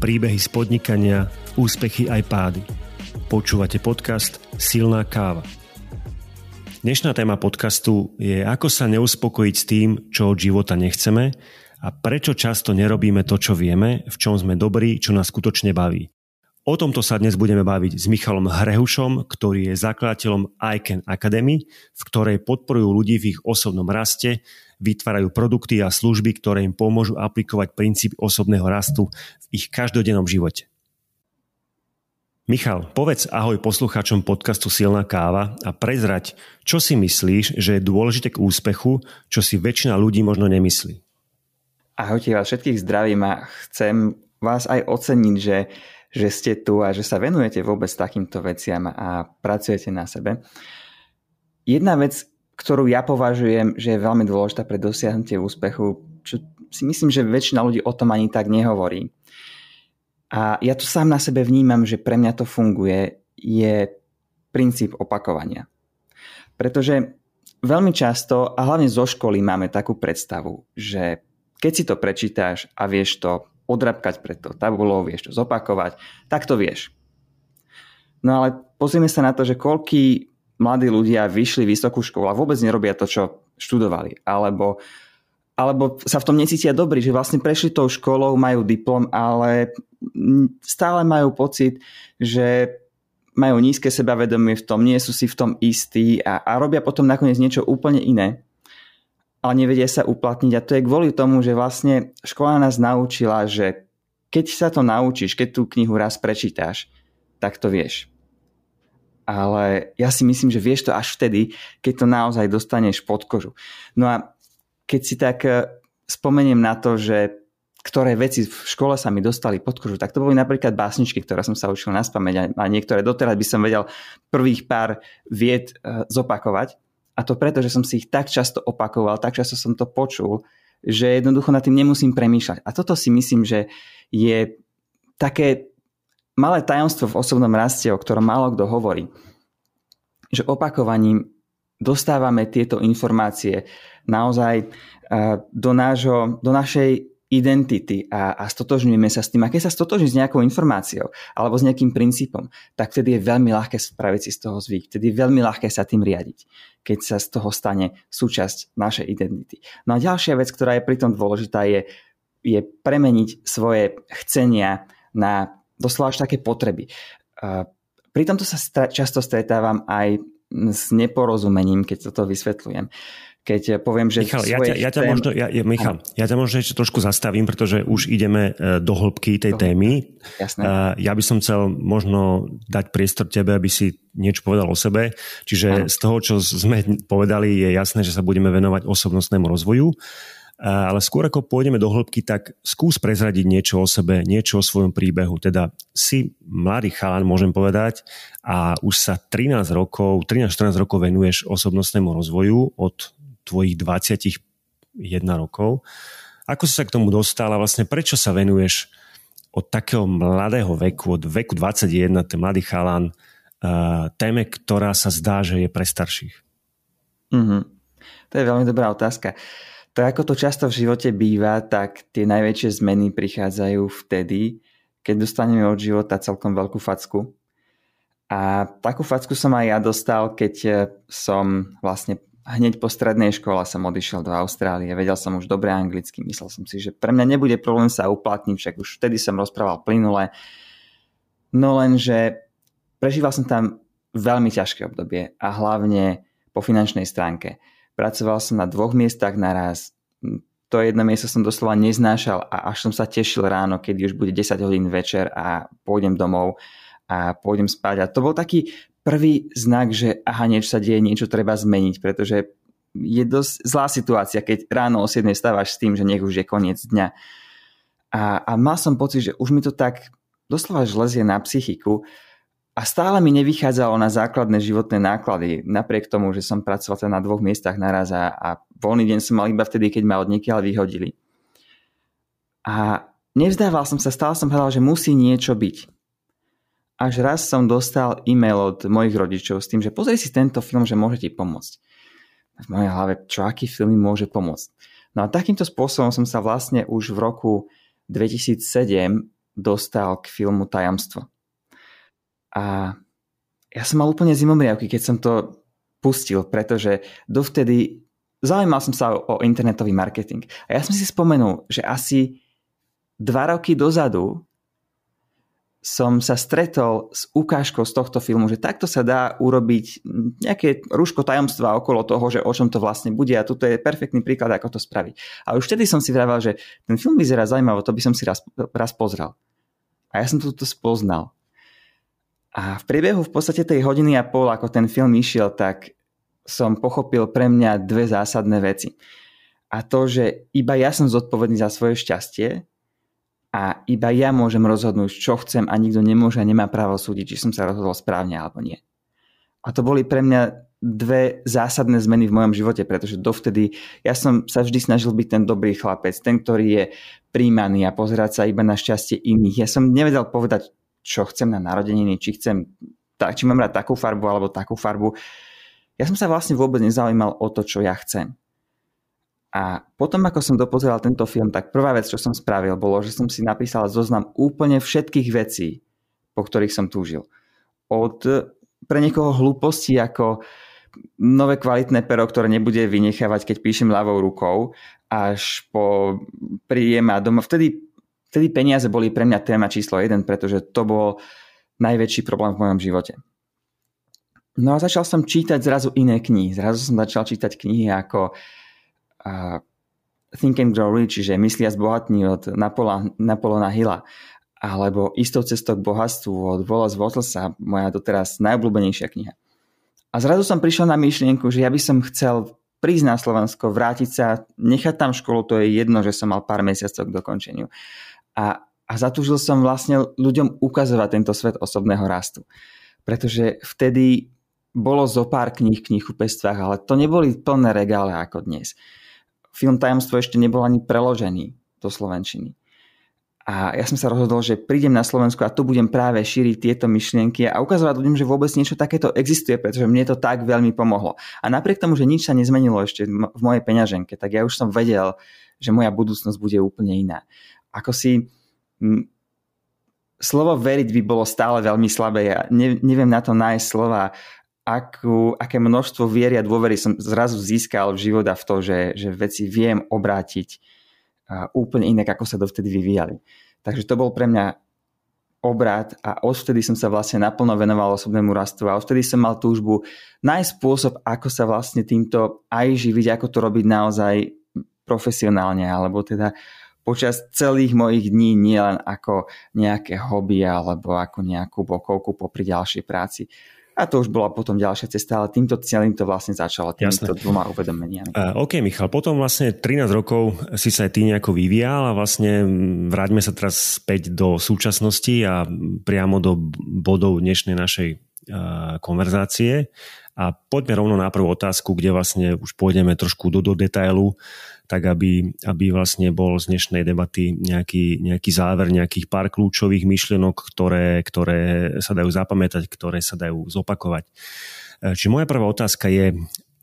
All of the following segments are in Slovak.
príbehy z podnikania, úspechy aj pády. Počúvate podcast Silná káva. Dnešná téma podcastu je, ako sa neuspokojiť s tým, čo od života nechceme a prečo často nerobíme to, čo vieme, v čom sme dobrí, čo nás skutočne baví. O tomto sa dnes budeme baviť s Michalom Hrehúšom, ktorý je zakladateľom ICAN Academy, v ktorej podporujú ľudí v ich osobnom raste, vytvárajú produkty a služby, ktoré im pomôžu aplikovať princíp osobného rastu v ich každodennom živote. Michal, povedz ahoj poslucháčom podcastu Silná káva a prezrať, čo si myslíš, že je dôležité k úspechu, čo si väčšina ľudí možno nemyslí. Ahojte, vás všetkých zdravím a chcem vás aj oceniť, že ste tu a že sa venujete vôbec takýmto veciam a pracujete na sebe. Jedna vec, ktorú ja považujem, že je veľmi dôležitá pre dosiahnutie úspechu, čo si myslím, že väčšina ľudí o tom ani tak nehovorí. A ja to sám na sebe vnímam, že pre mňa to funguje, je princíp opakovania. Pretože veľmi často, a hlavne zo školy, máme takú predstavu, že keď si to prečítáš a vieš to odrabkať pred tou tabulou, vieš to zopakovať, tak to vieš. No ale pozrieme sa na to, že koľkí mladí ľudia vyšli vysokú školu a vôbec nerobia to, čo študovali. Alebo sa v tom necítia dobrí, že vlastne prešli tou školou, majú diplom, ale stále majú pocit, že majú nízke sebavedomie v tom, nie sú si v tom istí a robia potom nakoniec niečo úplne iné, ale nevedia sa uplatniť. A to je kvôli tomu, že vlastne škola nás naučila, že keď sa to naučíš, keď tú knihu raz prečítáš, tak to vieš. Ale ja si myslím, že vieš to až vtedy, keď to naozaj dostaneš pod kožu. No a keď si tak spomeniem na to, že ktoré veci v škole sa mi dostali pod kožu, tak to boli napríklad básničky, ktoré som sa učil naspamäť a niektoré doteraz by som vedel prvých pár viet zopakovať. A to preto, že som si ich tak často opakoval, tak často som to počul, že jednoducho nad tým nemusím premýšľať. A toto si myslím, že je také malé tajomstvo v osobnom raste, o ktorom málo kto hovorí. Že opakovaním dostávame tieto informácie naozaj do našej identity a stotožňujeme sa s tým. A keď sa stotožníš s nejakou informáciou alebo s nejakým princípom, tak vtedy je veľmi ľahké spraviť si z toho zvyk. Vtedy je veľmi ľahké sa tým riadiť, keď sa z toho stane súčasť našej identity. No a ďalšia vec, ktorá je pritom dôležitá, je premeniť svoje chcenia na doslova až také potreby. Pri tomto sa často stretávam aj s neporozumením, keď toto vysvetľujem. Keď poviem, že... Michal, ja ťa možno ešte trošku zastavím, pretože už ideme do hĺbky tej témy. Jasné. Ja by som chcel možno dať priestor tebe, aby si niečo povedal o sebe. Čiže z toho, čo sme povedali, je jasné, že sa budeme venovať osobnostnému rozvoju. Ale skôr ako pôjdeme do hĺbky, tak skús prezradiť niečo o sebe, niečo o svojom príbehu. Teda si mladý chalan, môžem povedať, a už sa 13-14 rokov venuješ osobnostnému rozvoju od tvojich 21 rokov. Ako si sa k tomu dostal a vlastne prečo sa venuješ od takého mladého veku, od veku 21, ten mladý chalan, téme, ktorá sa zdá, že je pre starších? To je veľmi dobrá otázka. Tak ako to často v živote býva, tak tie najväčšie zmeny prichádzajú vtedy, keď dostaneme od života celkom veľkú facku. A takú facku som aj ja dostal, keď som vlastne hneď po strednej škole som odišiel do Austrálie. Vedel som už dobre anglicky, myslel som si, že pre mňa nebude problém sa uplatniť, však už vtedy som rozprával plynule. No lenže prežíval som tam veľmi ťažké obdobie a hlavne po finančnej stránke. Pracoval som na dvoch miestach naraz. To jedno miesto som doslova neznášal a až som sa tešil ráno, keď už bude 10 hodín večer a pôjdem domov a pôjdem spať. A to bol taký prvý znak, že aha, niečo sa deje, niečo treba zmeniť, pretože je dosť zlá situácia, keď ráno o 7 stávaš s tým, že nech už je koniec dňa. A mal som pocit, že už mi to tak doslova žlezie na psychiku. A stále mi nevychádzalo na základné životné náklady, napriek tomu, že som pracoval na dvoch miestach naraz a voľný deň som mal iba vtedy, keď ma odniekiaľ vyhodili. A nevzdával som sa, stále som hľadal, že musí niečo byť. Až raz som dostal e-mail od mojich rodičov s tým, že pozri si tento film, že môže ti pomôcť. V mojej hlave, čo aký film môže pomôcť. No a takýmto spôsobom som sa vlastne už v roku 2007 dostal k filmu Tajomstvo. A ja som mal úplne zimomriavky, keď som to pustil, pretože dovtedy zaujímal som sa o internetový marketing. A ja som si spomenul, že asi 2 roky dozadu som sa stretol s ukážkou z tohto filmu, že takto sa dá urobiť nejaké rúško tajomstva okolo toho, že o čom to vlastne bude, a toto je perfektný príklad, ako to spraviť. A už vtedy som si vraval, že ten film vyzerá zaujímavo, to by som si raz pozrel. A ja som toto spoznal. A v priebehu v podstate tej hodiny a pol, ako ten film išiel, tak som pochopil pre mňa 2 zásadné veci. A to, že iba ja som zodpovedný za svoje šťastie, a iba ja môžem rozhodnúť, čo chcem, a nikto nemôže a nemá právo súdiť, či som sa rozhodol správne alebo nie. A to boli pre mňa 2 zásadné zmeny v mojom živote, pretože dovtedy ja som sa vždy snažil byť ten dobrý chlapec, ten, ktorý je príjmaný a pozerať sa iba na šťastie iných. Ja som nevedel povedať, čo chcem na narodeniny, či mám rád takú farbu alebo takú farbu. Ja som sa vlastne vôbec nezaujímal o to, čo ja chcem. A potom, ako som dopozeral tento film, tak prvá vec, čo som spravil, bolo, že som si napísal zoznam úplne všetkých vecí, po ktorých som túžil. Od pre niekoho hlúposti ako nové kvalitné pero, ktoré nebude vynechávať, keď píšem ľavou rukou, až po príjem a doma. Vtedy peniaze boli pre mňa téma číslo 1, pretože to bol najväčší problém v mojom živote. No a začal som čítať zrazu iné knihy. Zrazu som začal čítať knihy ako Think and Grow Rich, čiže Myslí a zbohatní od Napoleona Hilla, alebo Istou cestou k bohatstvu od Wallace Wattlesa, moja doteraz najobľúbenejšia kniha. A zrazu som prišiel na myšlienku, že ja by som chcel prísť na Slovensko, vrátiť sa, nechať tam školu, to je jedno, že som mal pár mesiacov k dokončeniu. A zatúžil som vlastne ľuďom ukazovať tento svet osobného rastu. Pretože vtedy bolo zo pár kníh v knihkupectvách, ale to neboli plné regále ako dnes. Film Tajomstvo ešte nebol ani preložený do slovenčiny. A ja som sa rozhodol, že prídem na Slovensku a tu budem práve šíriť tieto myšlienky a ukazovať ľuďom, že vôbec niečo takéto existuje, pretože mne to tak veľmi pomohlo. A napriek tomu, že nič sa nezmenilo ešte v mojej peňaženke, tak ja už som vedel, že moja budúcnosť bude úplne iná. Ako si... Slovo veriť by bolo stále veľmi slabé. Ja neviem na to nájsť slova, aké množstvo viery a dôvery som zrazu získal v života v to, že veci viem obrátiť úplne inak, ako sa dovtedy vyvíjali. Takže to bol pre mňa obrat a odvtedy som sa vlastne naplno venoval osobnému rastu a odvtedy som mal túžbu nájsť spôsob, ako sa vlastne týmto aj živiť, ako to robiť naozaj profesionálne, alebo teda počas celých mojich dní, nielen ako nejaké hobby alebo ako nejakú bokovku popri ďalšej práci. A to už bola potom ďalšia cesta, ale týmto celým to vlastne začalo, týmto dvoma uvedomeniami. OK, Michal, potom vlastne 13 rokov si sa aj ty nejako vyvíjal a vlastne vráťme sa teraz späť do súčasnosti a priamo do bodov dnešnej našej konverzácie. A poďme rovno na prvú otázku, kde vlastne už pôjdeme trošku do detailu, tak aby vlastne bol z dnešnej debaty nejaký záver, nejakých pár kľúčových myšlienok, ktoré sa dajú zapamätať, ktoré sa dajú zopakovať. Čiže moja prvá otázka je,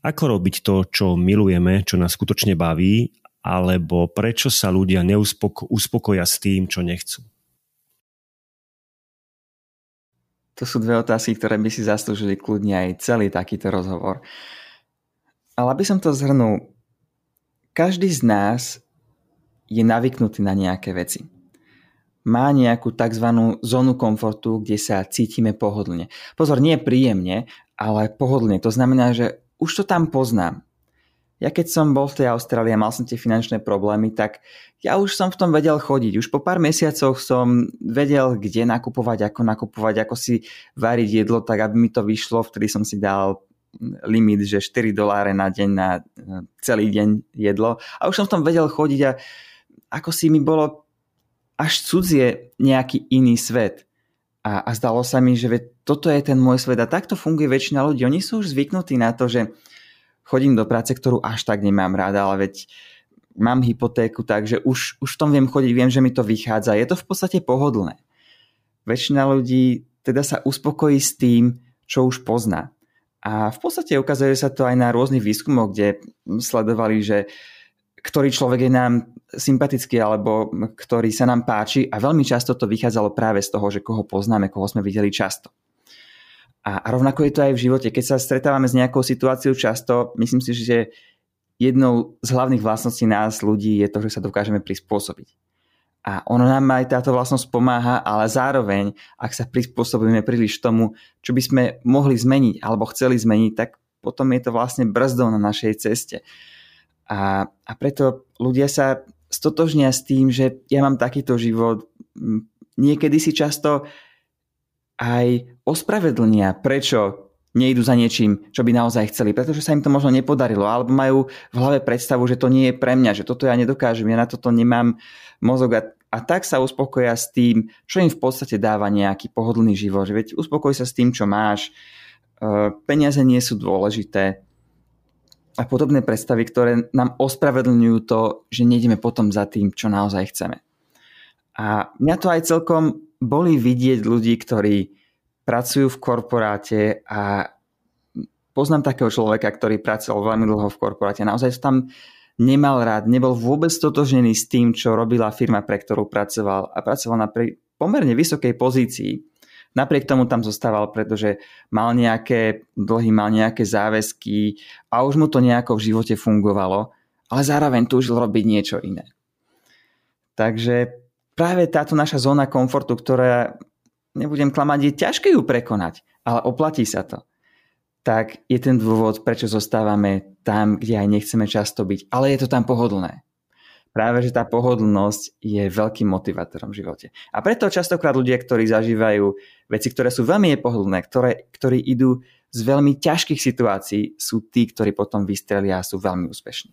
ako robiť to, čo milujeme, čo nás skutočne baví, alebo prečo sa ľudia uspokoja s tým, čo nechcú? To sú 2 otázky, ktoré by si zaslúžili kľudne aj celý takýto rozhovor. Ale aby som to zhrnul, každý z nás je navyknutý na nejaké veci. Má nejakú tzv. Zónu komfortu, kde sa cítime pohodlne. Pozor, nie príjemne, ale pohodlne. To znamená, že už to tam poznám. Ja keď som bol v tej Austrálii a mal som tie finančné problémy, tak ja už som v tom vedel chodiť. Už po pár mesiacoch som vedel, kde nakupovať, ako si variť jedlo, tak aby mi to vyšlo. Vtedy som si dal limit, že $4 na deň na celý deň jedlo. A už som v tom vedel chodiť a ako si mi bolo až cudzie nejaký iný svet. A zdalo sa mi, že toto je ten môj svet a takto funguje väčšina ľudí. Oni sú už zvyknutí na to, že chodím do práce, ktorú až tak nemám rada, ale veď mám hypotéku, takže už v tom viem chodiť, viem, že mi to vychádza. Je to v podstate pohodlné. Väčšina ľudí teda sa uspokojí s tým, čo už pozná. A v podstate ukazuje sa to aj na rôznych výskumoch, kde sledovali, že ktorý človek je nám sympatický alebo ktorý sa nám páči, a veľmi často to vychádzalo práve z toho, že koho poznáme, koho sme videli často. A rovnako je to aj v živote. Keď sa stretávame s nejakou situáciou často, myslím si, že jednou z hlavných vlastností nás ľudí je to, že sa dokážeme prispôsobiť. A ono nám aj táto vlastnosť pomáha, ale zároveň, ak sa prispôsobíme príliš tomu, čo by sme mohli zmeniť alebo chceli zmeniť, tak potom je to vlastne brzdou na našej ceste. A preto ľudia sa stotožnia s tým, že ja mám takýto život. Niekedy si často aj ospravedlnia, prečo nejdu za niečím, čo by naozaj chceli. Pretože sa im to možno nepodarilo. Alebo majú v hlave predstavu, že to nie je pre mňa, že toto ja nedokážem, ja na toto nemám mozog. A tak sa uspokoja s tým, čo im v podstate dáva nejaký pohodlný život. Že veď uspokoj sa s tým, čo máš. Peniaze nie sú dôležité. A podobné predstavy, ktoré nám ospravedlňujú to, že nejdeme potom za tým, čo naozaj chceme. A mňa to aj celkom boli vidieť ľudí, ktorí pracujú v korporáte, a poznám takého človeka, ktorý pracoval veľmi dlho v korporáte. Naozaj to tam nemal rád, nebol vôbec totožnený s tým, čo robila firma, pre ktorú pracoval. A pracoval na pomerne vysokej pozícii. Napriek tomu tam zostával, pretože mal nejaké dlhy, mal nejaké záväzky a už mu to nejako v živote fungovalo, ale zároveň túžil robiť niečo iné. Takže práve táto naša zóna komfortu, ktorá, nebudem klamať, je ťažké ju prekonať, ale oplatí sa to. Tak je ten dôvod, prečo zostávame tam, kde aj nechceme často byť, ale je to tam pohodlné. Práve, že tá pohodlnosť je veľkým motivátorom v živote. A preto častokrát ľudia, ktorí zažívajú veci, ktoré sú veľmi nepohodlné, ktorí idú z veľmi ťažkých situácií, sú tí, ktorí potom vystrelia a sú veľmi úspešní.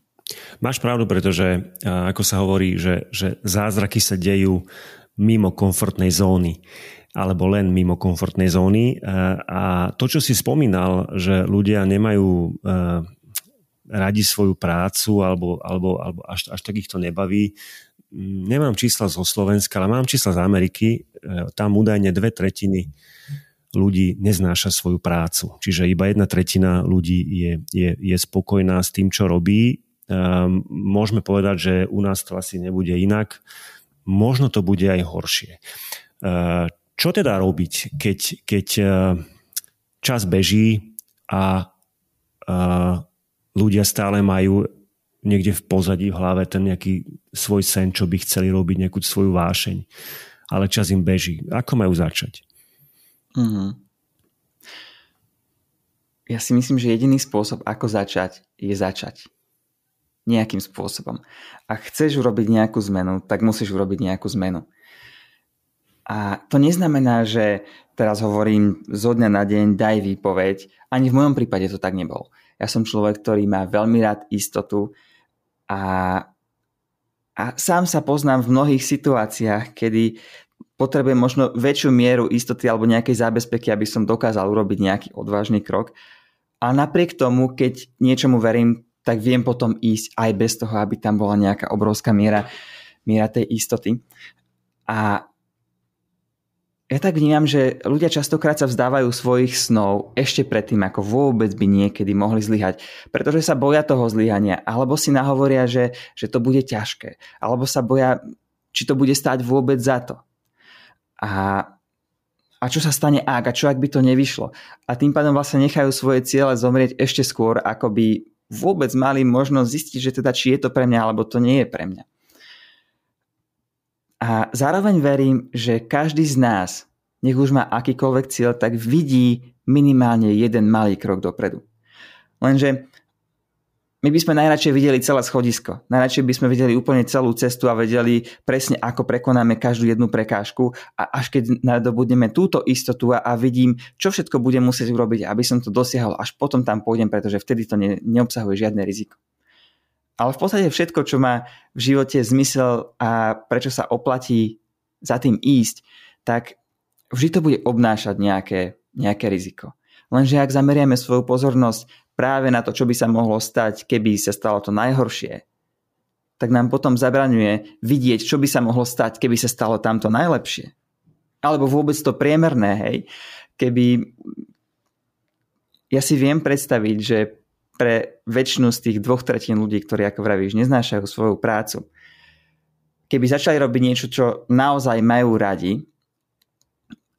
Máš pravdu, pretože, ako sa hovorí, že zázraky sa dejú mimo komfortnej zóny, alebo len mimo komfortnej zóny. A to, čo si spomínal, že ľudia nemajú radi svoju prácu alebo až takýchto nebaví. Nemám čísla zo Slovenska, ale mám čísla z Ameriky. Tam údajne 2/3 ľudí neznáša svoju prácu. Čiže iba 1/3 ľudí je spokojná s tým, čo robí. Môžeme povedať, že u nás to asi nebude inak. Možno to bude aj horšie. Čo teda robiť, keď čas beží a ľudia stále majú niekde v pozadí v hlave ten nejaký svoj sen, čo by chceli robiť, nejakú svoju vášeň. Ale čas im beží. Ako majú začať? Ja si myslím, že jediný spôsob, ako začať, je začať. Nejakým spôsobom. Ak chceš urobiť nejakú zmenu, tak musíš urobiť nejakú zmenu. A to neznamená, že teraz hovorím zo dňa na deň, daj výpoveď. Ani v mojom prípade to tak nebolo. Ja som človek, ktorý má veľmi rád istotu a sám sa poznám v mnohých situáciách, kedy potrebujem možno väčšiu mieru istoty alebo nejakej zábezpeky, aby som dokázal urobiť nejaký odvážny krok. A napriek tomu, keď niečomu verím, tak viem potom ísť aj bez toho, aby tam bola nejaká obrovská miera tej istoty. A ja tak vnímam, že ľudia častokrát sa vzdávajú svojich snov ešte predtým, ako vôbec by niekedy mohli zlyhať, pretože sa boja toho zlyhania, alebo si nahovoria, že to bude ťažké, alebo sa boja, či to bude stáť vôbec za to. A čo sa stane ak, a čo ak by to nevyšlo. A tým pádom vlastne nechajú svoje ciele zomrieť ešte skôr, ako by vôbec mali možnosť zistiť, že teda či je to pre mňa, alebo to nie je pre mňa. A zároveň verím, že každý z nás, nech už má akýkoľvek cieľ, tak vidí minimálne jeden malý krok dopredu. Lenže my by sme najradšej videli celé schodisko. Najradšej by sme videli úplne celú cestu a vedeli presne, ako prekonáme každú jednu prekážku. A až keď nadobudneme túto istotu a vidím, čo všetko budem musieť urobiť, aby som to dosiahol, až potom tam pôjdem, pretože vtedy to neobsahuje žiadne riziko. Ale v podstate všetko, čo má v živote zmysel a prečo sa oplatí za tým ísť, tak vždy to bude obnášať nejaké riziko. Lenže ak zameriame svoju pozornosť práve na to, čo by sa mohlo stať, keby sa stalo to najhoršie, tak nám potom zabraňuje vidieť, čo by sa mohlo stať, keby sa stalo tamto najlepšie. Alebo vôbec to priemerné, hej. Ja si viem predstaviť, že pre väčšinu z tých 2/3 ľudí, ktorí, ako vravíš, neznášajú svoju prácu. Keby začali robiť niečo, čo naozaj majú radi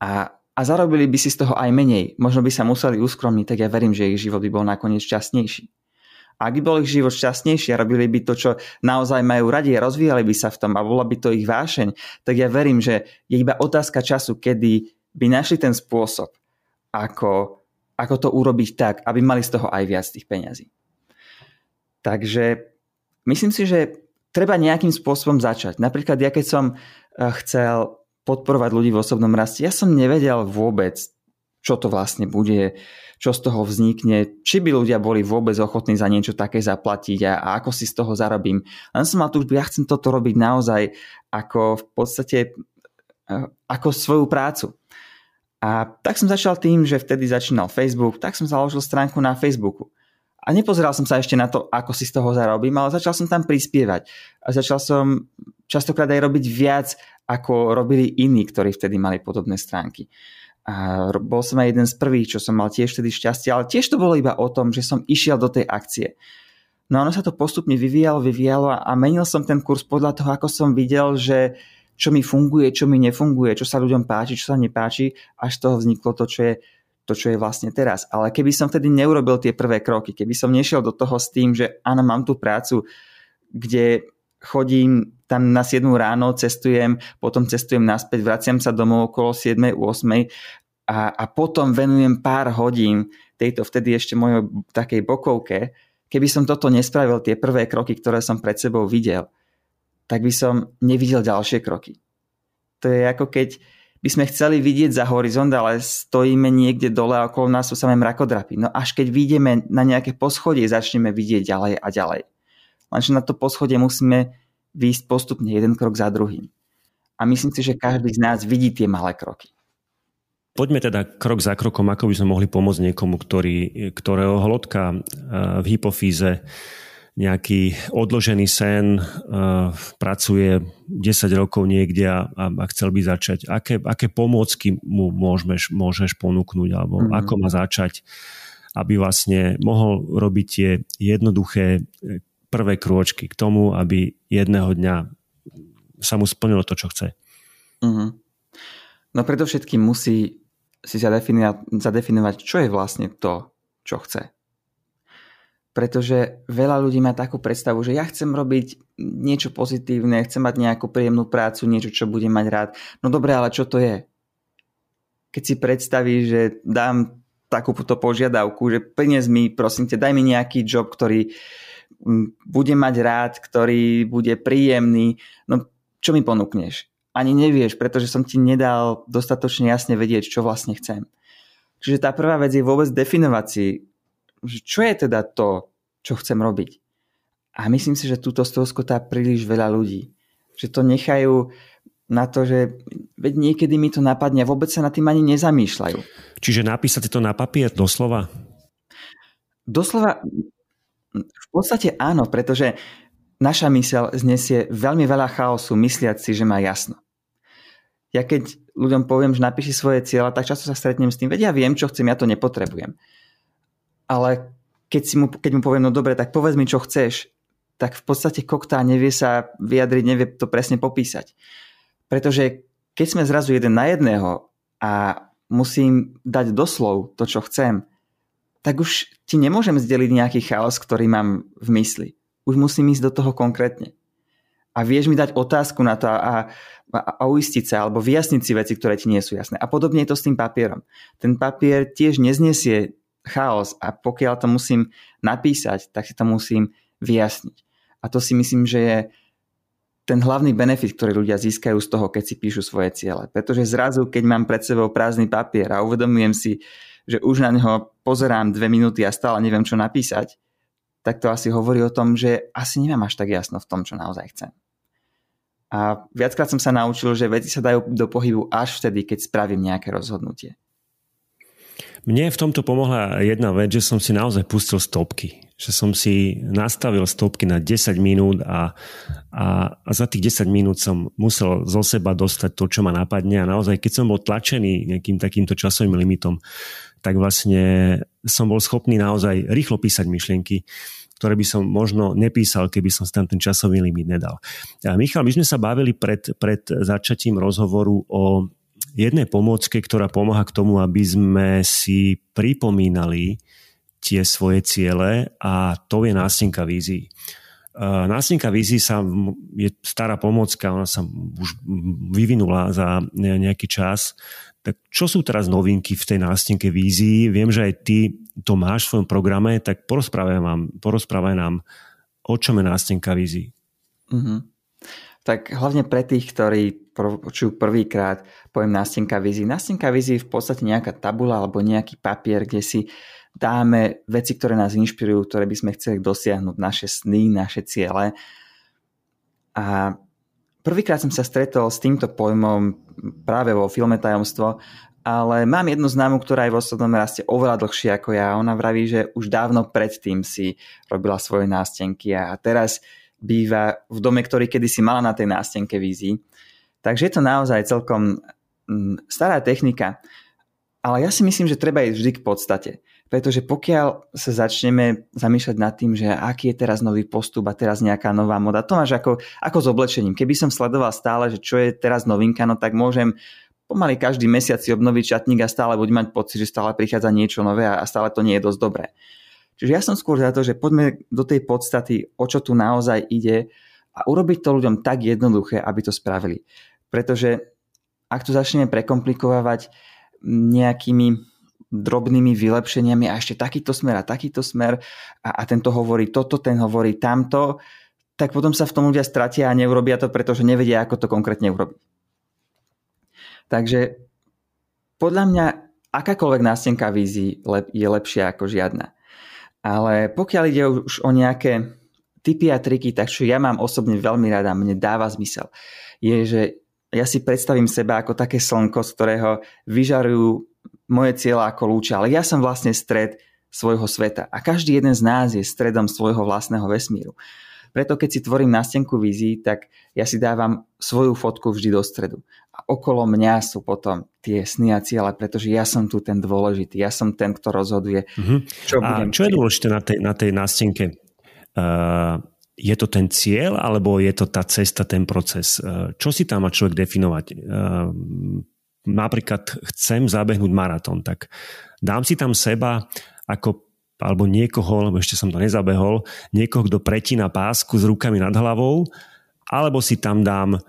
a zarobili by si z toho aj menej, možno by sa museli uskromniť, tak ja verím, že ich život by bol nakoniec šťastnejší. Ak by bol ich život šťastnejší a robili by to, čo naozaj majú radi a rozvíjali by sa v tom a bola by to ich vášeň, tak ja verím, že je iba otázka času, kedy by našli ten spôsob, ako to urobiť tak, aby mali z toho aj viac tých peňazí. Takže myslím si, že treba nejakým spôsobom začať. Napríklad ja, keď som chcel podporovať ľudí v osobnom raste, ja som nevedel vôbec, čo to vlastne bude, čo z toho vznikne, či by ľudia boli vôbec ochotní za niečo také zaplatiť a ako si z toho zarobím. Len som mal túžbu, ja chcem toto robiť naozaj ako v podstate ako svoju prácu. A tak som začal tým, že vtedy začínal Facebook, tak som založil stránku na Facebooku. A nepozeral som sa ešte na to, ako si z toho zarobím, ale začal som tam prispievať. A začal som častokrát aj robiť viac, ako robili iní, ktorí vtedy mali podobné stránky. A bol som aj jeden z prvých, čo som mal tiež vtedy šťastie, ale tiež to bolo iba o tom, že som išiel do tej akcie. No a ono sa to postupne vyvíjalo a menil som ten kurz podľa toho, ako som videl, že čo mi funguje, čo mi nefunguje, čo sa ľuďom páči, čo sa nepáči, až z toho vzniklo to, čo je vlastne teraz. Ale keby som vtedy neurobil tie prvé kroky, keby som nešiel do toho s tým, že áno, mám tú prácu, kde chodím tam na 7 ráno, cestujem, potom cestujem naspäť, vraciam sa domov okolo 7, 8 a potom venujem pár hodín tejto vtedy ešte mojej takej bokovke. Keby som toto nespravil, tie prvé kroky, ktoré som pred sebou videl, tak by som nevidel ďalšie kroky. To je ako keď by sme chceli vidieť za horizont, ale stojíme niekde dole a okolo nás sú samé mrakodrapy. No až keď vyjdeme na nejaké poschodie, začneme vidieť ďalej a ďalej. Lenže na to poschodie musíme výjsť postupne jeden krok za druhým. A myslím si, že každý z nás vidí tie malé kroky. Poďme teda krok za krokom, ako by sme mohli pomôcť niekomu, ktorého hĺbka v hypofýze, nejaký odložený sen, pracuje 10 rokov niekde a chcel by začať. Aké pomôcky mu môžeš ponúknuť alebo ako má začať, aby vlastne mohol robiť tie jednoduché prvé krôčky k tomu, aby jedného dňa sa mu splnilo to, čo chce. No predovšetkým musí si zadefinovať, čo je vlastne to, čo chce. Pretože veľa ľudí má takú predstavu, že ja chcem robiť niečo pozitívne, chcem mať nejakú príjemnú prácu, niečo, čo budem mať rád. No dobre, ale čo to je? Keď si predstavíš, že dám takúto požiadavku, že prines mi, prosím te, daj mi nejaký job, ktorý budem mať rád, ktorý bude príjemný. No čo mi ponúkneš? Ani nevieš, pretože som ti nedal dostatočne jasne vedieť, čo vlastne chcem. Čiže tá prvá vec je vôbec definovať si, čo je teda to, čo chcem robiť. A myslím si, že túto stroskotá príliš veľa ľudí. Že to nechajú na to, že veď niekedy mi to napadne a vôbec sa nad tým ani nezamýšľajú. Čiže napísať to na papier doslova? Doslova v podstate áno, pretože naša myseľ znesie veľmi veľa chaosu mysliať si, že má jasno. Ja keď ľuďom poviem, že napíši svoje cieľa, tak často sa stretnem s tým, veď ja viem, čo chcem, ja to nepotrebujem. Ale keď mu poviem, no dobre, tak povedz mi, čo chceš, tak v podstate koktá nevie sa vyjadriť, nevie to presne popísať. Pretože keď sme zrazu jeden na jedného a musím dať doslov to, čo chcem, tak už ti nemôžem zdeliť nejaký chaos, ktorý mám v mysli. Už musím ísť do toho konkrétne. A vieš mi dať otázku na to a uistiť sa alebo vyjasniť si veci, ktoré ti nie sú jasné. A podobne je to s tým papierom. Ten papier tiež neznesie chaos a pokiaľ to musím napísať, tak si to musím vyjasniť. A to si myslím, že je ten hlavný benefit, ktorý ľudia získajú z toho, keď si píšu svoje ciele. Pretože zrazu, keď mám pred sebou prázdny papier a uvedomujem si, že už na neho pozerám 2 minúty a stále neviem, čo napísať, tak to asi hovorí o tom, že asi nemám až tak jasno v tom, čo naozaj chcem. A viackrát som sa naučil, že veci sa dajú do pohybu až vtedy, keď spravím nejaké rozhodnutie. Mne v tomto pomohla jedna vec, že som si naozaj pustil stopky. Že som si nastavil stopky na 10 minút a za tých 10 minút som musel zo seba dostať to, čo ma napadne. A naozaj, keď som bol tlačený nejakým takýmto časovým limitom, tak vlastne som bol schopný naozaj rýchlo písať myšlienky, ktoré by som možno nepísal, keby som si tam ten časový limit nedal. A Michal, my sme sa bavili pred začatím rozhovoru o jednej pomôcke, ktorá pomáha k tomu, aby sme si pripomínali tie svoje ciele, a to je nástenka vízií. Nástenka vízií je stará pomôcka, ona sa už vyvinula za nejaký čas. Tak čo sú teraz novinky v tej nástenke vízií? Viem, že aj ty to máš v svojom programe, tak porozprávaj nám, o čom je nástenka vízií. Mm-hmm. Tak hlavne pre tých, ktorí počujú prvýkrát pojem nástenka vízií. Nástenka vízií je v podstate nejaká tabula alebo nejaký papier, kde si dáme veci, ktoré nás inšpirujú, ktoré by sme chceli dosiahnuť, naše sny, naše ciele. A prvýkrát som sa stretol s týmto pojmom práve vo filme Tajomstvo, ale mám jednu známu, ktorá je v osobnom raste oveľa dlhšie ako ja. Ona vraví, že už dávno predtým si robila svoje nástenky a teraz býva v dome, ktorý kedysi mala na tej nástenke vízií. Takže je to naozaj celkom stará technika. Ale ja si myslím, že treba ísť vždy k podstate. Pretože pokiaľ sa začneme zamýšľať nad tým, že aký je teraz nový postup a teraz nejaká nová moda, to máš ako s oblečením. Keby som sledoval stále, že čo je teraz novinka, no tak môžem pomaly každý mesiac si obnoviť šatník a stále budem mať pocit, že stále prichádza niečo nové a stále to nie je dosť dobré. Čiže ja som skôr za to, že poďme do tej podstaty, o čo tu naozaj ide, a urobiť to ľuďom tak jednoduché, aby to spravili. Pretože ak tu začneme prekomplikovať nejakými drobnými vylepšeniami a ešte takýto smer a tento hovorí toto, ten hovorí tamto, tak potom sa v tom ľudia stratia a neurobia to, pretože nevedia, ako to konkrétne urobiť. Takže podľa mňa akákoľvek nástenka vízií je lepšia ako žiadna. Ale pokiaľ ide už o nejaké tipy a triky, tak čo ja mám osobne veľmi rada, mne dáva zmysel, je, že ja si predstavím seba ako také slnko, z ktorého vyžarujú moje cieľa ako lúče, ale ja som vlastne stred svojho sveta a každý jeden z nás je stredom svojho vlastného vesmíru. Preto keď si tvorím nástenku vízií, tak ja si dávam svoju fotku vždy do stredu. A okolo mňa sú potom tie sny a ciele, pretože ja som tu ten dôležitý, ja som ten, kto rozhoduje. Čo a čo je dôležité na tej nástenke? Je to ten cieľ, alebo je to tá cesta, ten proces? Čo si tam má človek definovať? Napríklad chcem zabehnúť maratón, tak dám si tam seba alebo niekoho, lebo ešte som to nezabehol, niekoho, kto pretína pásku s rukami nad hlavou, alebo si tam dám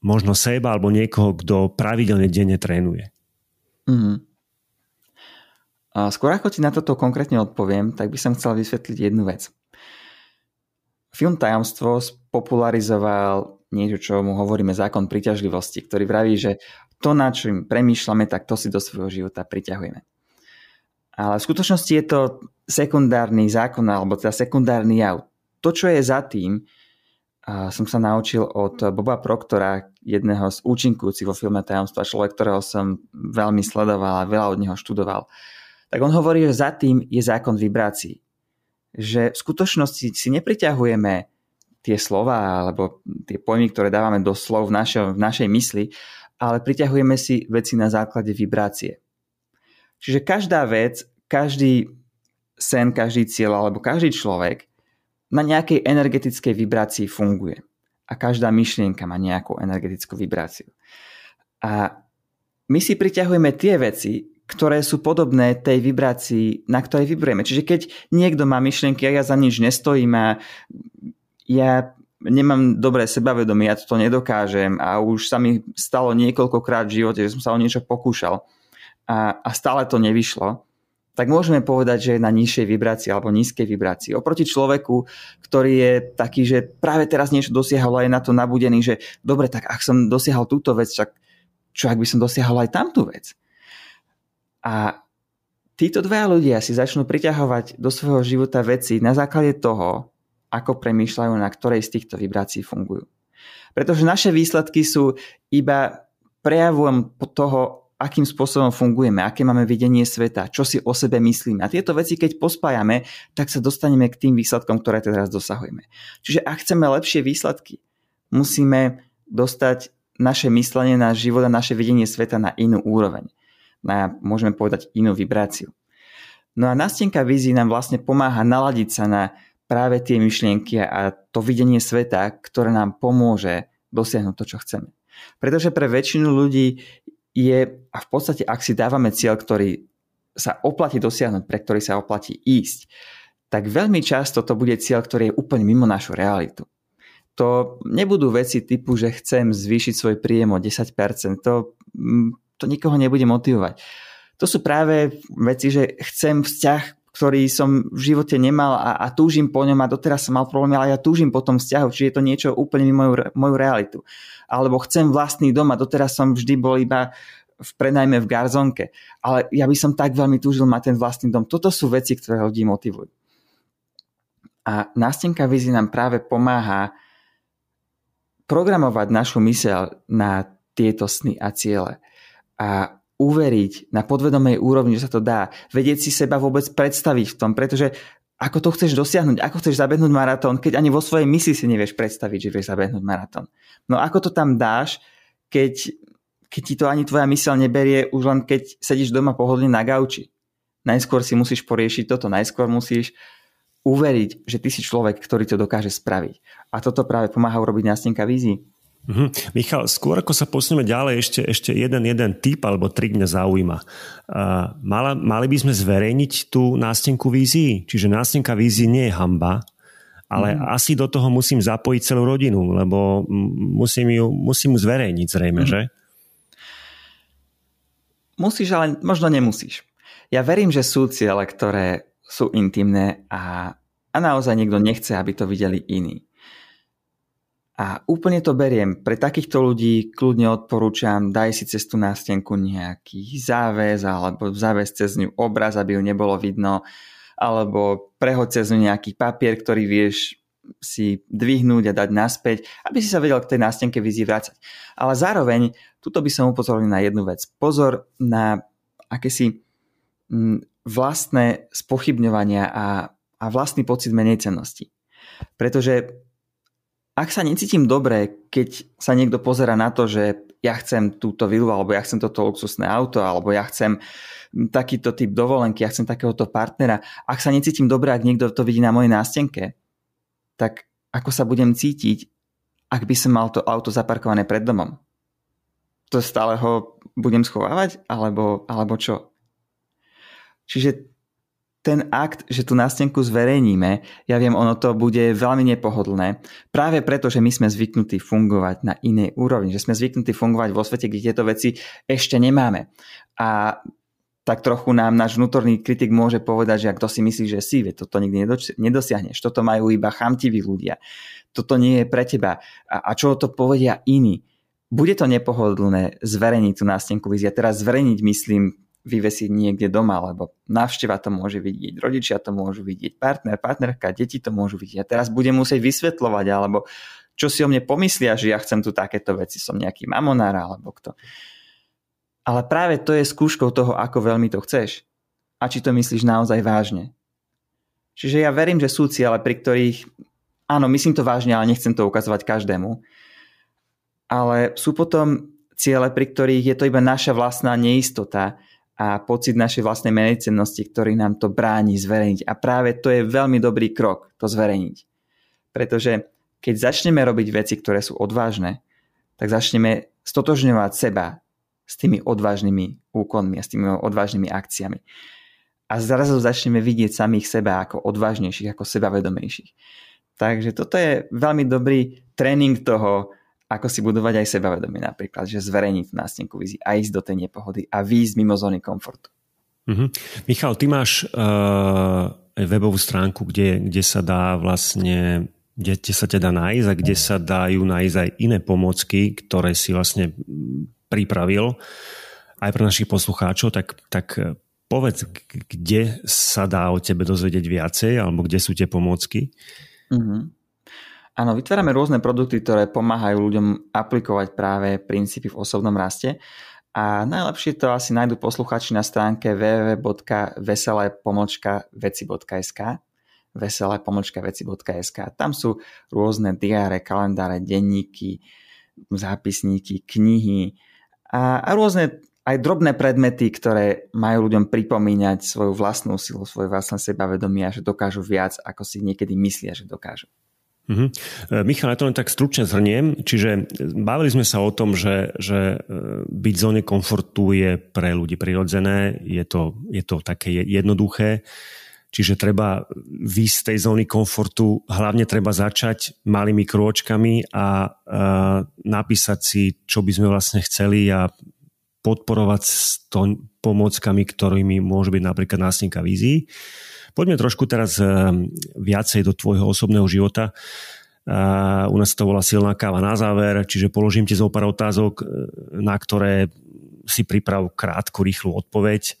možno seba alebo niekoho, kto pravidelne denne trénuje. Mm. A skôr ako ti na toto konkrétne odpoviem, tak by som chcel vysvetliť jednu vec. Film Tajomstvo spopularizoval niečo, čo mu hovoríme zákon príťažlivosti, ktorý vraví, že to, na čo im premýšľame, tak to si do svojho života priťahujeme. Ale v skutočnosti je to sekundárny zákon, alebo teda sekundárny jav. To, čo je za tým, som sa naučil od Boba Proktora, jedného z účinkujúcich vo filme Tajomstva, človek, ktorého som veľmi sledoval a veľa od neho študoval. Tak on hovorí, že za tým je zákon vibrácií. Že v skutočnosti si nepriťahujeme tie slova alebo tie pojmy, ktoré dávame do slov v našej mysli, ale priťahujeme si veci na základe vibrácie. Čiže každá vec, každý sen, každý cieľ alebo každý človek na nejakej energetickej vibrácii funguje. A každá myšlienka má nejakú energetickú vibráciu. A my si priťahujeme tie veci, ktoré sú podobné tej vibrácii, na ktorej vibrujeme. Čiže keď niekto má myšlienky a ja za nič nestojím a ja nemám dobré sebavedomie, ja to nedokážem a už sa mi stalo niekoľkokrát v živote, že som sa o niečo pokúšal a stále to nevyšlo, tak môžeme povedať, že je na nižšej vibrácii alebo nízkej vibrácii. Oproti človeku, ktorý je taký, že práve teraz niečo dosiahol a je na to nabudený, že dobre, tak ak som dosiahol túto vec, tak čo ak by som dosiahol aj tamtú vec? A títo dvaja ľudia si začnú priťahovať do svojho života veci na základe toho, ako premýšľajú, na ktorej z týchto vibrácií fungujú. Pretože naše výsledky sú iba prejavom toho, akým spôsobom fungujeme, aké máme videnie sveta, čo si o sebe myslíme. A tieto veci, keď pospájame, tak sa dostaneme k tým výsledkom, ktoré teraz dosahujeme. Čiže ak chceme lepšie výsledky, musíme dostať naše myslenie, náš život a naše videnie sveta na inú úroveň. na, môžeme povedať, inú vibráciu. No a nástenka vízií nám vlastne pomáha naladiť sa na práve tie myšlienky a to videnie sveta, ktoré nám pomôže dosiahnuť to, čo chceme. Pretože pre väčšinu ľudí je, a v podstate, ak si dávame cieľ, ktorý sa oplatí dosiahnuť, pre ktorý sa oplatí ísť, tak veľmi často to bude cieľ, ktorý je úplne mimo našu realitu. To nebudú veci typu, že chcem zvýšiť svoj príjem o 10%, to nikoho nebude motivovať. To sú práve veci, že chcem vzťah, ktorý som v živote nemal a túžim po ňom a doteraz som mal problémy, ale ja túžim po tom vzťahu, čiže je to niečo úplne mimo moju realitu. Alebo chcem vlastný dom a doteraz som vždy bol iba v prenajme v garzonke, ale ja by som tak veľmi túžil mať ten vlastný dom. Toto sú veci, ktoré ľudí motivujú. A nástenka vízie nám práve pomáha programovať našu myseľ na tieto sny a ciele a uveriť na podvedomej úrovni, že sa to dá. Vedieť si seba vôbec predstaviť v tom, pretože ako to chceš dosiahnuť, ako chceš zabehnúť maratón, keď ani vo svojej mysli si nevieš predstaviť, že vieš zabehnúť maratón. No ako to tam dáš, keď ti to ani tvoja myseľ neberie, už len keď sedíš doma pohodlne na gauči. Najskôr si musíš poriešiť toto, najskôr musíš uveriť, že ty si človek, ktorý to dokáže spraviť. A toto práve pomáha urobiť nástenka vízií. Mm-hmm. Michal, skôr ako sa posunieme ďalej, ešte jeden tip alebo trik mňa zaujíma. Mali by sme zverejniť tú nástenku vízií? Čiže nástenka vízií nie je hanba, ale asi do toho musím zapojiť celú rodinu, lebo musím ju zverejniť zrejme, že? Musíš, ale možno nemusíš. Ja verím, že sú ciele, ktoré sú intimné a naozaj niekto nechce, aby to videli iní. A úplne to beriem. Pre takýchto ľudí kľudne odporúčam, daj si cez tú nástenku nejaký záväz alebo záväz cez ňu obraz, aby ju nebolo vidno, alebo prehod cez ňu nejaký papier, ktorý vieš si dvihnúť a dať naspäť, aby si sa vedel k tej nástenke vízie vrácať. Ale zároveň, tuto by som upozornil na jednu vec. Pozor na akési vlastné spochybňovania a vlastný pocit menejcennosti. Pretože ak sa necítim dobre, keď sa niekto pozerá na to, že ja chcem túto vilu, alebo ja chcem toto luxusné auto, alebo ja chcem takýto typ dovolenky, ja chcem takéhoto partnera. Ak sa necítim dobre, ak niekto to vidí na mojej nástenke, tak ako sa budem cítiť, ak by som mal to auto zaparkované pred domom? To stále ho budem schovávať? Alebo čo? Čiže ten akt, že tú nástenku zverejníme, ja viem, ono to bude veľmi nepohodlné. Práve preto, že my sme zvyknutí fungovať na inej úrovni. Že sme zvyknutí fungovať vo svete, kde tieto veci ešte nemáme. A tak trochu nám náš vnútorný kritik môže povedať, že kto si myslí, že si, veď toto nikdy nedosiahneš. Toto majú iba chamtiví ľudia. Toto nie je pre teba. A čo to povedia iní? Bude to nepohodlné zverejniť tú nástenku vízie. Teraz zverejniť, myslím, vyvesiť niekde doma, lebo návšteva to môže vidieť, rodičia to môžu vidieť, partner, partnerka, deti to môžu vidieť. A teraz budem musieť vysvetľovať, alebo čo si o mne pomyslia, že ja chcem tu takéto veci, som nejaký mamonár, alebo kto. Ale práve to je skúškou toho, ako veľmi to chceš. A či to myslíš naozaj vážne. Čiže ja verím, že sú ciele, pri ktorých, áno, myslím to vážne, ale nechcem to ukazovať každému. Ale sú potom ciele, pri ktorých je to iba naša vlastná neistota a pocit našej vlastnej menejcennosti, ktorý nám to bráni zverejniť. A práve to je veľmi dobrý krok, to zverejniť. Pretože keď začneme robiť veci, ktoré sú odvážne, tak začneme stotožňovať seba s tými odvážnymi úkonmi a s tými odvážnymi akciami. A zrazu začneme vidieť samých seba ako odvážnejších, ako sebavedomejších. Takže toto je veľmi dobrý tréning toho, ako si budovať aj sebavedomie napríklad, že zverejniť nástenku vízie a ísť do tej nepohody a výjsť mimo zóny komfortu. Mm-hmm. Michal, ty máš webovú stránku, kde sa dá vlastne, kde sa teda nájsť a kde sa dajú nájsť aj iné pomocky, ktoré si vlastne pripravil aj pre našich poslucháčov, tak povedz, kde sa dá o tebe dozvedieť viacej alebo kde sú tie pomocky? Mhm. Áno, vytvárame rôzne produkty, ktoré pomáhajú ľuďom aplikovať práve princípy v osobnom raste a najlepšie to asi nájdú posluchači na stránke www.veselé-veci.sk veselé-veci.sk. Tam sú rôzne diáre, kalendáre, denníky, zápisníky, knihy a rôzne aj drobné predmety, ktoré majú ľuďom pripomínať svoju vlastnú silu, svoje vlastné sebavedomie a že dokážu viac, ako si niekedy myslia, že dokážu. Mm-hmm. Michal, ja to len tak stručne zhrniem. Čiže bavili sme sa o tom, že byť v zóne komfortu je pre ľudí prirodzené, je to také jednoduché. Čiže treba výjsť z tej zóny komfortu, hlavne treba začať malými krôčkami a napísať si, čo by sme vlastne chceli a podporovať s pomockami, ktorými môže byť napríklad násnika vízií. Poďme trošku teraz viacej do tvojho osobného života. U nás to volá silná káva na záver, čiže položím ti zo pár otázok, na ktoré si priprav krátku, rýchlu odpoveď.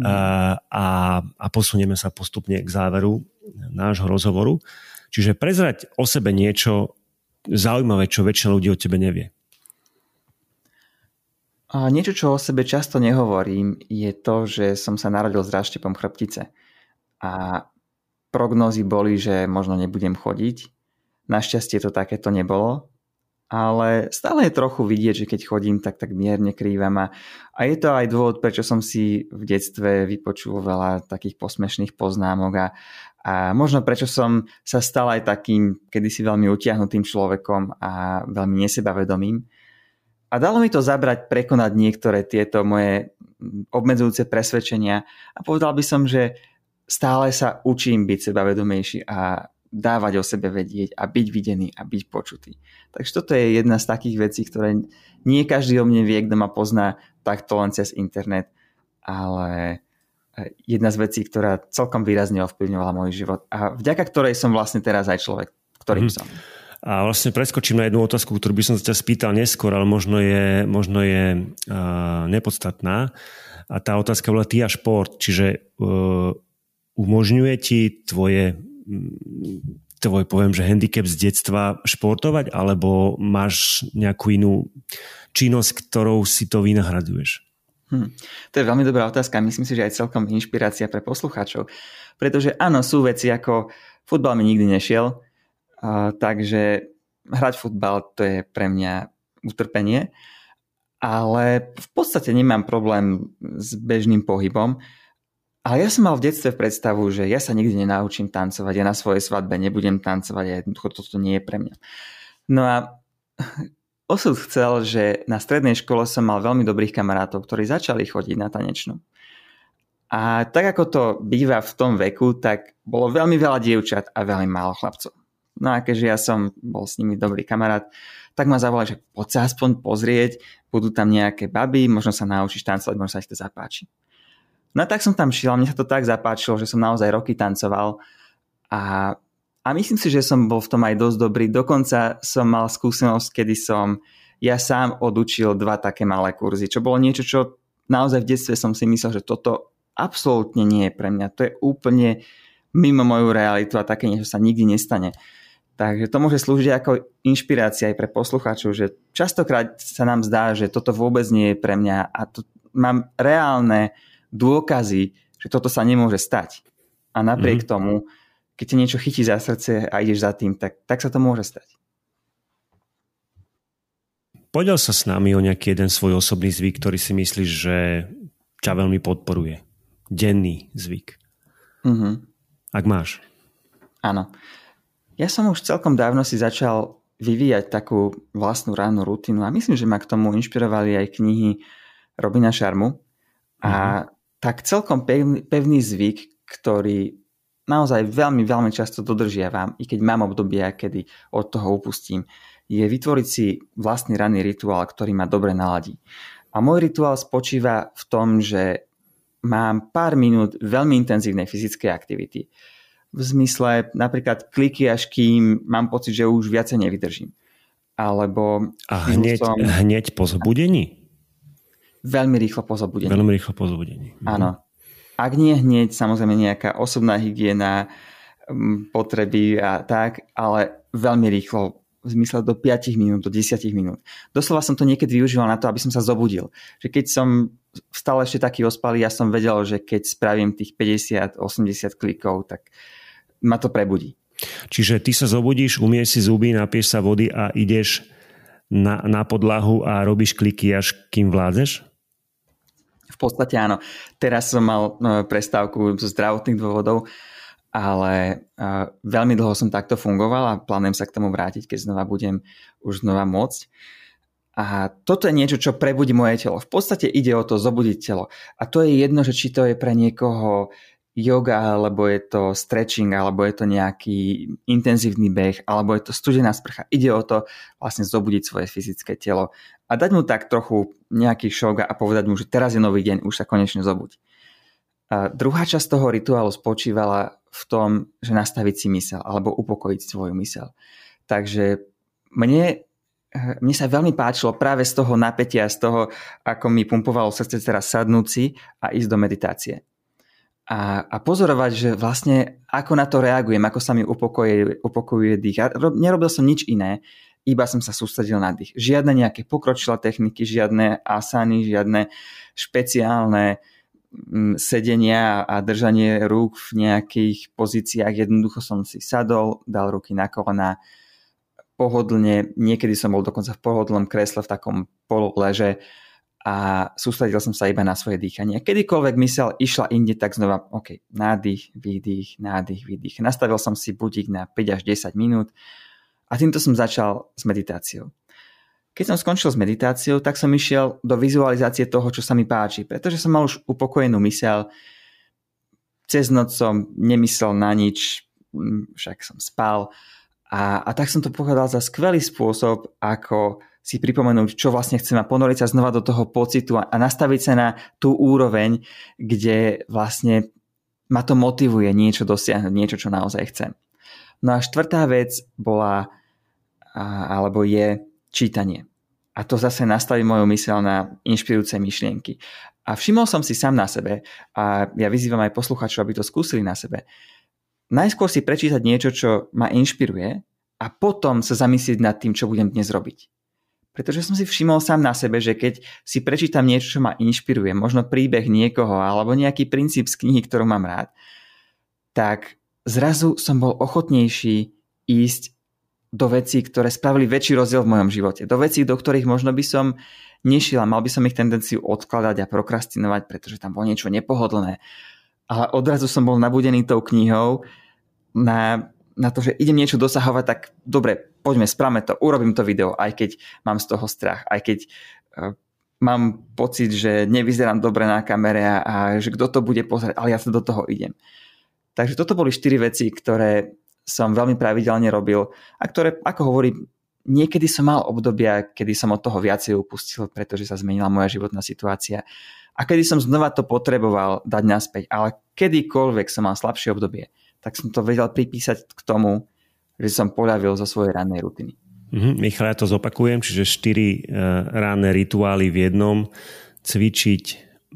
A posunieme sa postupne k záveru nášho rozhovoru. Čiže prezrať o sebe niečo zaujímavé, čo väčšina ľudí o tebe nevie. A niečo, čo o sebe často nehovorím, je to, že som sa narodil s ráštepom chrbtice. A prognózy boli, že možno nebudem chodiť. Našťastie to takéto nebolo. Ale stále je trochu vidieť, že keď chodím, tak mierne krývam. A je to aj dôvod, prečo som si v detstve vypočul veľa takých posmešných poznámok a možno prečo som sa stal aj takým kedysi veľmi utiahnutým človekom a veľmi nesebavedomým. A dalo mi to zabrať prekonať niektoré tieto moje obmedzujúce presvedčenia a povedal by som, že stále sa učím byť sebavedomejší a dávať o sebe vedieť a byť videný a byť počutý. Takže toto je jedna z takých vecí, ktoré nie každý o mne vie, kto ma pozná takto len cez internet, ale jedna z vecí, ktorá celkom výrazne ovplyvňovala môj život a vďaka ktorej som vlastne teraz aj človek, ktorým som. A vlastne preskočím na jednu otázku, ktorú by som sa ťa spýtal neskôr, ale možno je nepodstatná. A tá otázka bola ty a šport, čiže umožňuje ti tvoj poviem, že handicap z detstva športovať, alebo máš nejakú inú činnosť, ktorou si to vynahradzuješ? To je veľmi dobrá otázka. Myslím si, že aj celkom inšpirácia pre poslucháčov. Pretože áno, sú veci ako futbal mi nikdy nešiel, takže hrať futbal to je pre mňa utrpenie, ale v podstate nemám problém s bežným pohybom. Ale ja som mal v detstve predstavu, že ja sa nikdy nenaučím tancovať, ja na svojej svadbe nebudem tancovať a jednoducho toto nie je pre mňa. No a osud chcel, že na strednej škole som mal veľmi dobrých kamarátov, ktorí začali chodiť na tanečnú. A tak ako to býva v tom veku, tak bolo veľmi veľa dievčat a veľmi málo chlapcov. No a keďže ja som bol s nimi dobrý kamarát, tak ma zavolali, že poď sa aspoň pozrieť, budú tam nejaké baby, možno sa naučíš tancovať, možno sa ich to zapáči. No tak som tam šiel, mne sa to tak zapáčilo, že som naozaj roky tancoval a myslím si, že som bol v tom aj dosť dobrý. Dokonca som mal skúsenosť, kedy som ja sám odučil 2 také malé kurzy, čo bolo niečo, čo naozaj v detstve som si myslel, že toto absolútne nie je pre mňa. To je úplne mimo moju realitu a také niečo sa nikdy nestane. Takže to môže slúžiť ako inšpirácia aj pre poslucháčov, že častokrát sa nám zdá, že toto vôbec nie je pre mňa a to mám reálne dôkazy, že toto sa nemôže stať. A napriek tomu, keď ti niečo chytí za srdce a ideš za tým, tak sa to môže stať. Podiel sa s nami o nejaký jeden svoj osobný zvyk, ktorý si myslíš, že ťa veľmi podporuje. Denný zvyk. Ak máš. Áno. Ja som už celkom dávno si začal vyvíjať takú vlastnú rannú rutinu a myslím, že ma k tomu inšpirovali aj knihy Robina Sharmu. A tak celkom pevný zvyk, ktorý naozaj veľmi, veľmi často dodržiavam, i keď mám obdobia, kedy od toho upustím, je vytvoriť si vlastný ranný rituál, ktorý ma dobre naladí. A môj rituál spočíva v tom, že mám pár minút veľmi intenzívnej fyzickej aktivity. V zmysle napríklad kliky, až kým mám pocit, že už viacej nevydržím. Alebo a hneď po zbudení? Veľmi rýchlo po zobudení. Áno. Ak nie hneď, samozrejme nejaká osobná hygiena, potreby a tak, ale veľmi rýchlo, v zmysle do 5 minút, do 10 minút. Doslova som to niekedy využíval na to, aby som sa zobudil. Že keď som vstal ešte taký ospalý, ja som vedel, že keď spravím tých 50-80 klikov, tak ma to prebudí. Čiže ty sa zobudíš, umieš si zuby, napieš sa vody a ideš na podlahu a robíš kliky, až kým vládzeš? podstate áno. Teraz som mal prestávku zo zdravotných dôvodov, ale veľmi dlho som takto fungoval a plánujem sa k tomu vrátiť, keď znova budem už znova môcť. A toto je niečo, čo prebudí moje telo. V podstate ide o to zobudiť telo. A to je jedno, že či to je pre niekoho yoga, alebo je to stretching, alebo je to nejaký intenzívny beh, alebo je to studená sprcha. Ide o to vlastne zobudiť svoje fyzické telo a dať mu tak trochu nejaký šok a povedať mu, že teraz je nový deň, už sa konečne zobuď. A druhá časť toho rituálu spočívala v tom, že nastaviť si myseľ alebo upokojiť svoju myseľ. Takže mne sa veľmi páčilo práve z toho napätia, z toho, ako mi pumpovalo srdce teraz sadnúť si a ísť do meditácie. A pozorovať, že vlastne ako na to reagujem, ako sa mi upokojuje dých. Ja nerobil som nič iné, iba som sa sústredil na dých. Žiadne nejaké pokročilé techniky, žiadne asany, žiadne špeciálne sedenia a držanie rúk v nejakých pozíciách. Jednoducho som si sadol, dal ruky na kolená, pohodlne, niekedy som bol dokonca v pohodlnom kresle, v takom pololeže a sústredil som sa iba na svoje dýchanie. Kedykoľvek myseľ išla inde, tak znova OK, nádych, výdych. Nastavil som si budík na 5 až 10 minút a týmto som začal s meditáciou. Keď som skončil s meditáciou, tak som išiel do vizualizácie toho, čo sa mi páči, pretože som mal už upokojenú myseľ. Cez noc som nemyslel na nič, však som spal. A tak som to pokladal za skvelý spôsob, ako si pripomenúť, čo vlastne chcem a ponoriť sa znova do toho pocitu a nastaviť sa na tú úroveň, kde vlastne ma to motivuje niečo dosiahnuť, niečo, čo naozaj chcem. No a štvrtá vec bola, alebo je, čítanie. A to zase nastaví moju myseľ na inšpirujúce myšlienky. A všimol som si sám na sebe a ja vyzývam aj posluchačov, aby to skúsili na sebe. Najskôr si prečítať niečo, čo ma inšpiruje a potom sa zamyslieť nad tým, čo budem dnes robiť. Pretože som si všimol sám na sebe, že keď si prečítam niečo, čo ma inšpiruje, možno príbeh niekoho alebo nejaký princíp z knihy, ktorú mám rád, tak zrazu som bol ochotnejší ísť do vecí, ktoré spravili väčší rozdiel v mojom živote. Do vecí, do ktorých možno by som nešiel a mal by som ich tendenciu odkladať a prokrastinovať, pretože tam bolo niečo nepohodlné. Ale odrazu som bol nabudený tou knihou na to, že idem niečo dosahovať, tak dobre, poďme, spravme to, urobím to video, aj keď mám z toho strach, aj keď mám pocit, že nevyzerám dobre na kamere a že kto to bude pozerať, ale ja sa do toho idem. Takže toto boli 4 veci, ktoré som veľmi pravidelne robil a ktoré, ako hovorím, niekedy som mal obdobia, kedy som od toho viacej upustil, pretože sa zmenila moja životná situácia. A kedy som znova to potreboval dať naspäť, ale kedykoľvek som mal slabšie obdobie, tak som to vedel pripísať k tomu, že som poľavil zo svojej rannej rutiny. Michal, ja to zopakujem, čiže 4 ranné rituály v jednom: cvičiť,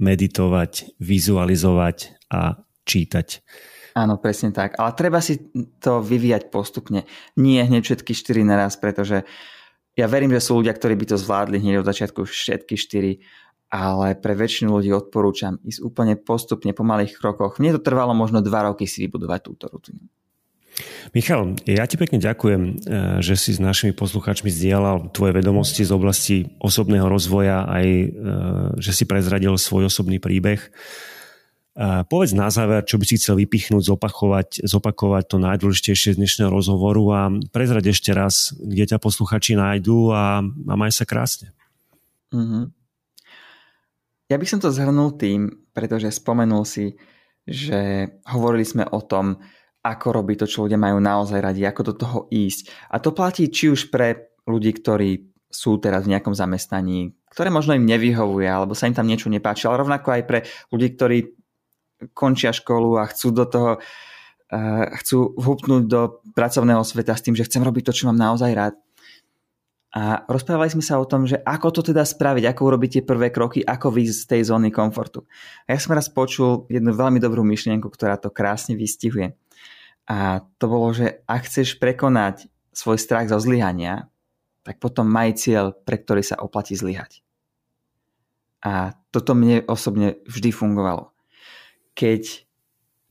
meditovať, vizualizovať a čítať. Áno, presne tak. Ale treba si to vyvíjať postupne. Nie hneď všetky 4 naraz, pretože ja verím, že sú ľudia, ktorí by to zvládli hneď od začiatku všetky 4, ale pre väčšinu ľudí odporúčam ísť úplne postupne, po malých krokoch. Mne to trvalo možno 2 roky si vybudovať túto rutinu. Michal, ja ti pekne ďakujem, že si s našimi poslucháčmi zdieľal tvoje vedomosti z oblasti osobného rozvoja, aj že si prezradil svoj osobný príbeh. Povedz na záver, čo by si chcel vypichnúť, zopakovať to najdôležitejšie z dnešného rozhovoru a prezrať ešte raz, kde ťa posluchači nájdú a maj sa krásne. Mhm. Ja by som to zhrnul tým, pretože spomenul si, že hovorili sme o tom, ako robiť to, čo ľudia majú naozaj radi, ako do toho ísť. A to platí či už pre ľudí, ktorí sú teraz v nejakom zamestnaní, ktoré možno im nevyhovuje, alebo sa im tam niečo nepáči, ale rovnako aj pre ľudí, ktorí končia školu a chcú do toho, chcú vhupnúť do pracovného sveta s tým, že chcem robiť to, čo mám naozaj rád. A rozprávali sme sa o tom, že ako to teda spraviť, ako urobiť tie prvé kroky, ako vyjsť z tej zóny komfortu. A ja som raz počul jednu veľmi dobrú myšlienku, ktorá to krásne vystihuje. A to bolo, že ak chceš prekonať svoj strach zo zlyhania, tak potom maj cieľ, pre ktorý sa oplatí zlyhať. A toto mne osobne vždy fungovalo. Keď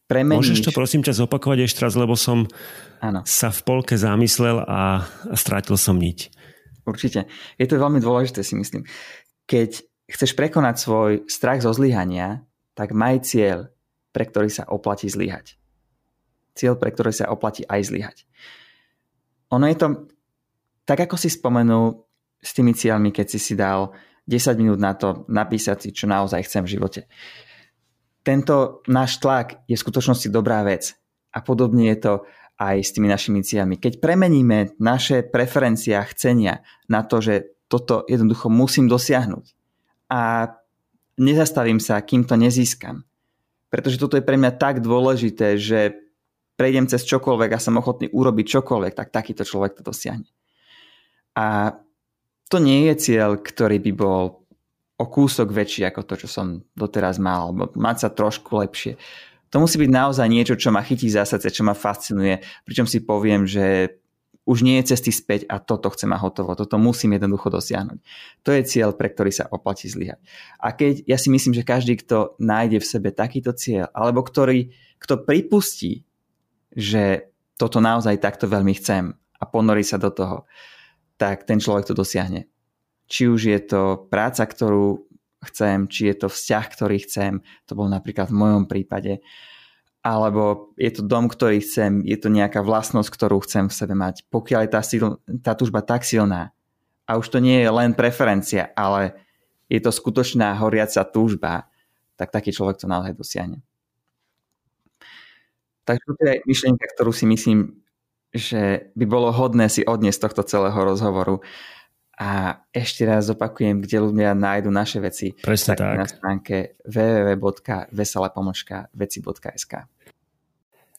premeníš... Môžeš to prosím ťa zopakovať ešte raz, lebo som sa v polke zamyslel a strátil som niť. Určite. Je to veľmi dôležité, si myslím. Keď chceš prekonať svoj strach zo zlyhania, tak maj cieľ, pre ktorý sa oplatí zlyhať. Cieľ, pre ktorý sa oplatí aj zlyhať. Ono je to, tak ako si spomenul s tými cieľmi, keď si si dal 10 minút na to napísať si, čo naozaj chcem v živote. Tento náš tlak je v skutočnosti dobrá vec. A podobne je to aj s tými našimi cieľmi. Keď premeníme naše preferencie a chcenia na to, že toto jednoducho musím dosiahnuť a nezastavím sa, kým to nezískam. Pretože toto je pre mňa tak dôležité, že prejdem cez čokoľvek a som ochotný urobiť čokoľvek, tak takýto človek to dosiahne. A to nie je cieľ, ktorý by bol o kúsok väčší ako to, čo som doteraz mal, alebo mať sa trošku lepšie. To musí byť naozaj niečo, čo ma chytí v zásade, čo ma fascinuje, pričom si poviem, že už nie je cesty späť a toto chcem a hotovo, toto musím jednoducho dosiahnuť. To je cieľ, pre ktorý sa oplatí zlyhať. A keď ja si myslím, že každý, kto nájde v sebe takýto cieľ, alebo kto pripustí, že toto naozaj takto veľmi chcem a ponorí sa do toho, tak ten človek to dosiahne. Či už je to práca, ktorú chcem, či je to vzťah, ktorý chcem, to bol napríklad v mojom prípade, alebo je to dom, ktorý chcem, je to nejaká vlastnosť, ktorú chcem v sebe mať. Pokiaľ je tá túžba tak silná, a už to nie je len preferencia, ale je to skutočná horiaca túžba, tak taký človek to naozaj dosiahne. Takže to je myšlienka, ktorú si myslím, že by bolo hodné si odniesť tohto celého rozhovoru. A ešte raz opakujem, kde ľudia nájdu naše veci. Presne tak. Na stránke www.veselapomočkaveci.sk.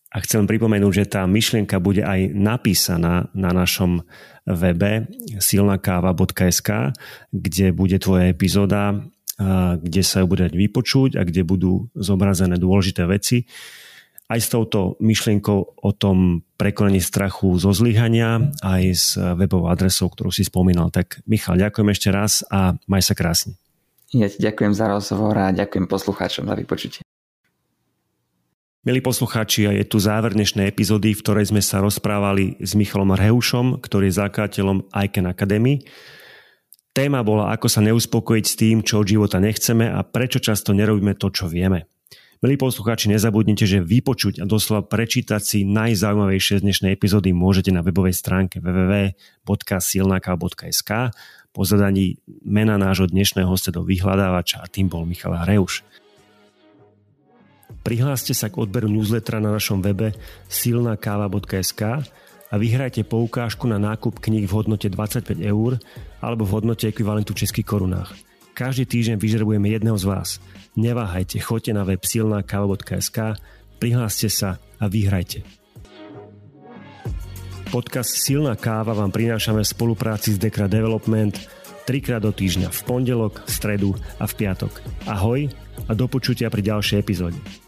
A chcem pripomenúť, že tá myšlienka bude aj napísaná na našom webe silnakava.sk, kde bude tvoja epizóda, kde sa ju bude vypočuť a kde budú zobrazené dôležité veci. Aj s touto myšlienkou o tom prekonaní strachu zo zlyhania, aj s webovou adresou, ktorú si spomínal. Tak Michal, ďakujem ešte raz a maj sa krásne. Ja ti ďakujem za rozhovor a ďakujem poslucháčom za vypočutie. Milí poslucháči, je tu záver dnešnej epizódy, v ktorej sme sa rozprávali s Michalom Hrehúšom, ktorý je zakladateľom ICAN Academy. Téma bola, ako sa neuspokojiť s tým, čo od života nechceme a prečo často nerobíme to, čo vieme. Milí poslucháči, nezabudnite, že vypočuť a doslova prečítať si najzaujímavejšie z dnešnej epizódy môžete na webovej stránke www.silnaka.sk po zadaní mena nášho dnešného hosta do vyhľadávača, a tým bol Michal Hrehúš. Prihláste sa k odberu newslettera na našom webe silnakava.sk a vyhrajte poukážku na nákup kníh v hodnote 25 € alebo v hodnote ekvivalentu českých korunách. Každý týždeň vyžrebujeme jedného z vás. Neváhajte, choďte na web silnakava.sk, prihláste sa a vyhrajte. Podcast Silná káva vám prinášame v spolupráci s Dekra Development 3-krát do týždňa, v pondelok, v stredu a v piatok. Ahoj a do počutia pri ďalšej epizóde.